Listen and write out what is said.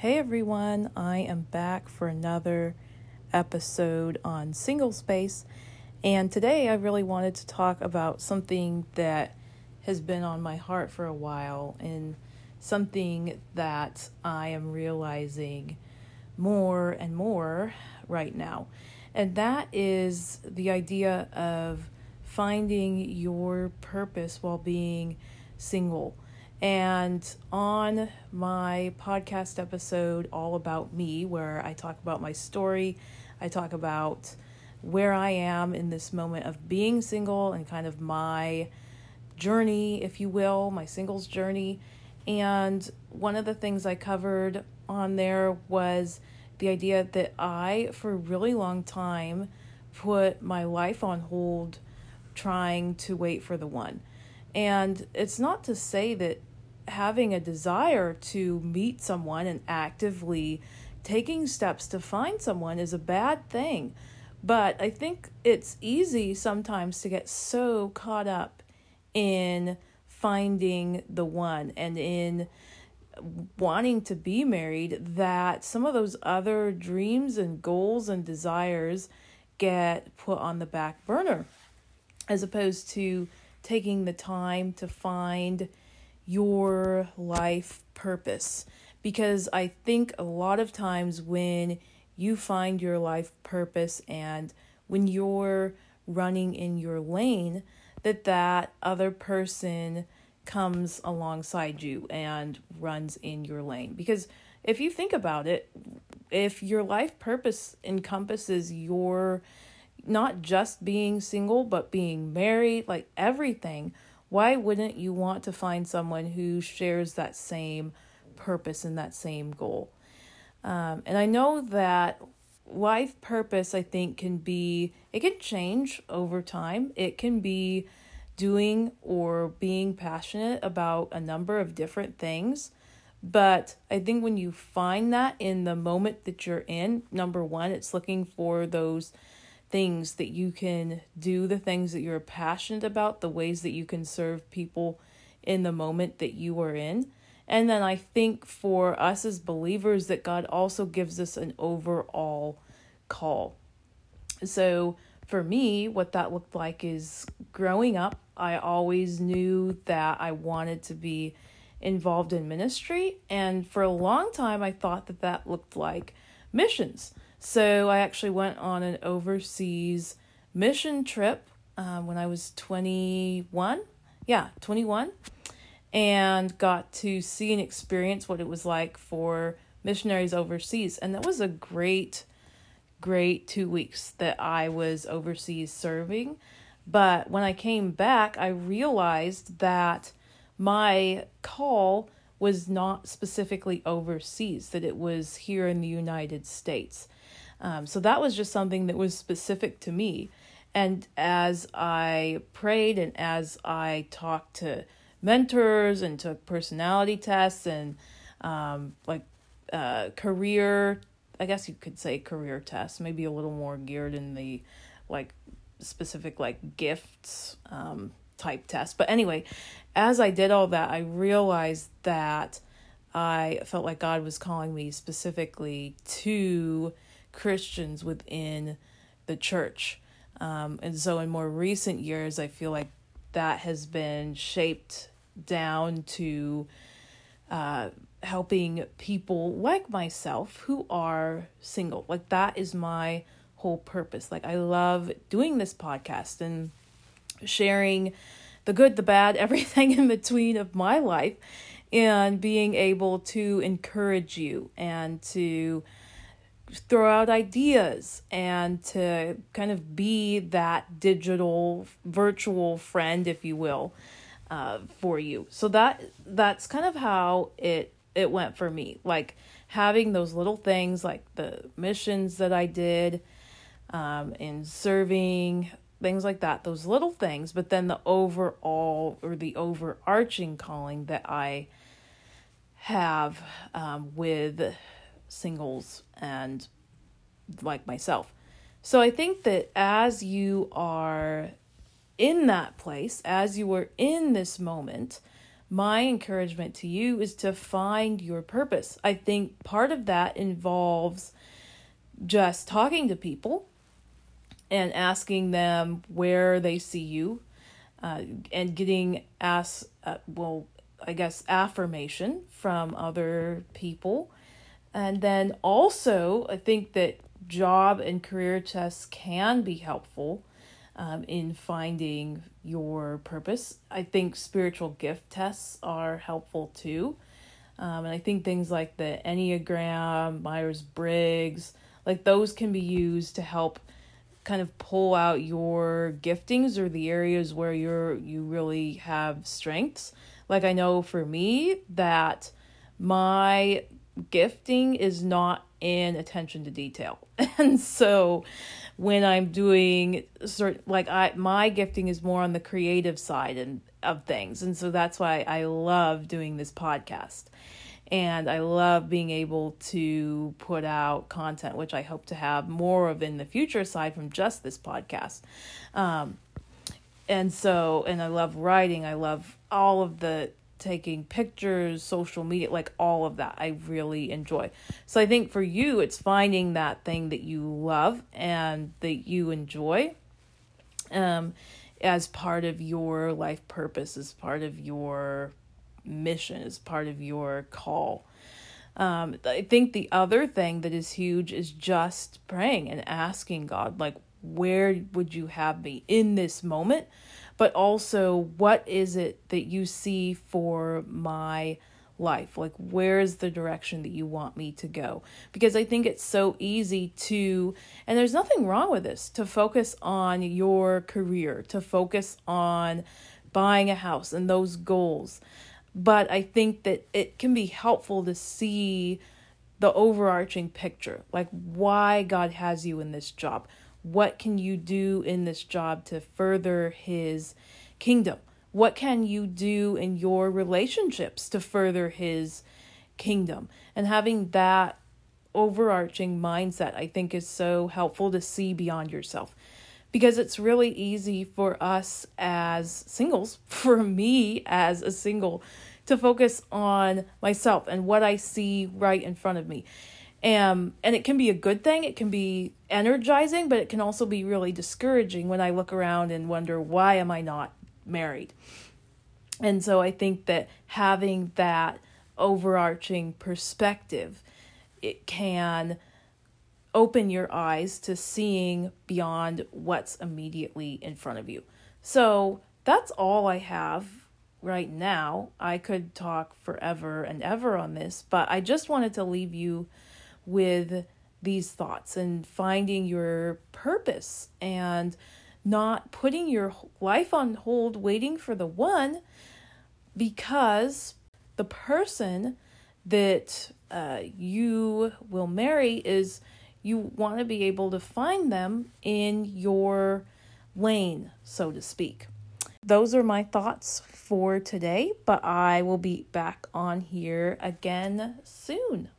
Hey everyone, I am back for another episode on Single Space, and today I really wanted to talk about something that has been on my heart for a while and something that I am realizing more and more right now, and that is the idea of finding your purpose while being single. And on my podcast episode, All About Me, where I talk about my story, I talk about where I am in this moment of being single and kind of my journey, if you will, my singles journey. And one of the things I covered on there was the idea that I, for a really long time, put my life on hold trying to wait for the one. And it's not to say that having a desire to meet someone and actively taking steps to find someone is a bad thing. But I think it's easy sometimes to get so caught up in finding the one and in wanting to be married that some of those other dreams and goals and desires get put on the back burner, as opposed to taking the time to find your life purpose. Because I think a lot of times when you find your life purpose and when you're running in your lane, that other person comes alongside you and runs in your lane. Because if you think about it, if your life purpose encompasses your not just being single, but being married, like everything, why wouldn't you want to find someone who shares that same purpose and that same goal? And I know that life purpose, I think, it can change over time. It can be doing or being passionate about a number of different things. But I think when you find that in the moment that you're in, number one, it's looking for those things that you can do, the things that you're passionate about, the ways that you can serve people in the moment that you are in. And then I think for us as believers that God also gives us an overall call. So for me, what that looked like is growing up, I always knew that I wanted to be involved in ministry. And for a long time, I thought that looked like missions. So I actually went on an overseas mission trip when I was 21, and got to see and experience what it was like for missionaries overseas. And that was a great 2 weeks that I was overseas serving. But when I came back, I realized that my call was not specifically overseas, that it was here in the United States. So that was just something that was specific to me. And as I prayed and as I talked to mentors and took personality tests and career, I guess you could say career tests, maybe a little more geared in the specific gifts type test. But anyway, as I did all that, I realized that I felt like God was calling me specifically to Christians within the church. And so in more recent years, I feel like that has been shaped down to helping people like myself who are single. Like that is my whole purpose. Like I love doing this podcast and sharing the good, the bad, everything in between of my life and being able to encourage you and to throw out ideas and to kind of be that digital virtual friend, if you will, for you. So that's kind of how it went for me, like having those little things like the missions that I did and serving, things like that, those little things, but then the overall or the overarching calling that I have with singles and like myself. So I think that as you are in that place, as you are in this moment, my encouragement to you is to find your purpose. I think part of that involves just talking to people and asking them where they see you, and getting affirmation from other people. And then also, I think that job and career tests can be helpful in finding your purpose. I think spiritual gift tests are helpful too. And I think things like the Enneagram, Myers-Briggs, like those can be used to help kind of pull out your giftings or the areas where you really have strengths. Like I know for me that my gifting is not in attention to detail. And so when I'm doing my gifting is more on the creative side and of things. And so that's why I love doing this podcast. And I love being able to put out content, which I hope to have more of in the future, aside from just this podcast. And I love writing. I love all of the taking pictures, social media, like all of that I really enjoy. So I think for you, it's finding that thing that you love and that you enjoy as part of your life purpose, as part of your mission, as part of your call. I think the other thing that is huge is just praying and asking God, like, where would you have me in this moment? But also, what is it that you see for my life? Like, where is the direction that you want me to go? Because I think it's so easy to, and there's nothing wrong with this, to focus on your career, to focus on buying a house and those goals. But I think that it can be helpful to see the overarching picture, like why God has you in this job. What can you do in this job to further his kingdom? What can you do in your relationships to further his kingdom? And having that overarching mindset, I think, is so helpful to see beyond yourself. Because it's really easy for us as singles, for me as a single, to focus on myself and what I see right in front of me. And it can be a good thing. It can be energizing, but it can also be really discouraging when I look around and wonder, why am I not married? And so I think that having that overarching perspective, it can open your eyes to seeing beyond what's immediately in front of you. So that's all I have right now. I could talk forever and ever on this, but I just wanted to leave you with these thoughts and finding your purpose and not putting your life on hold waiting for the one, because the person that you will marry is, you want to be able to find them in your lane, so to speak. Those are my thoughts for today, but I will be back on here again soon.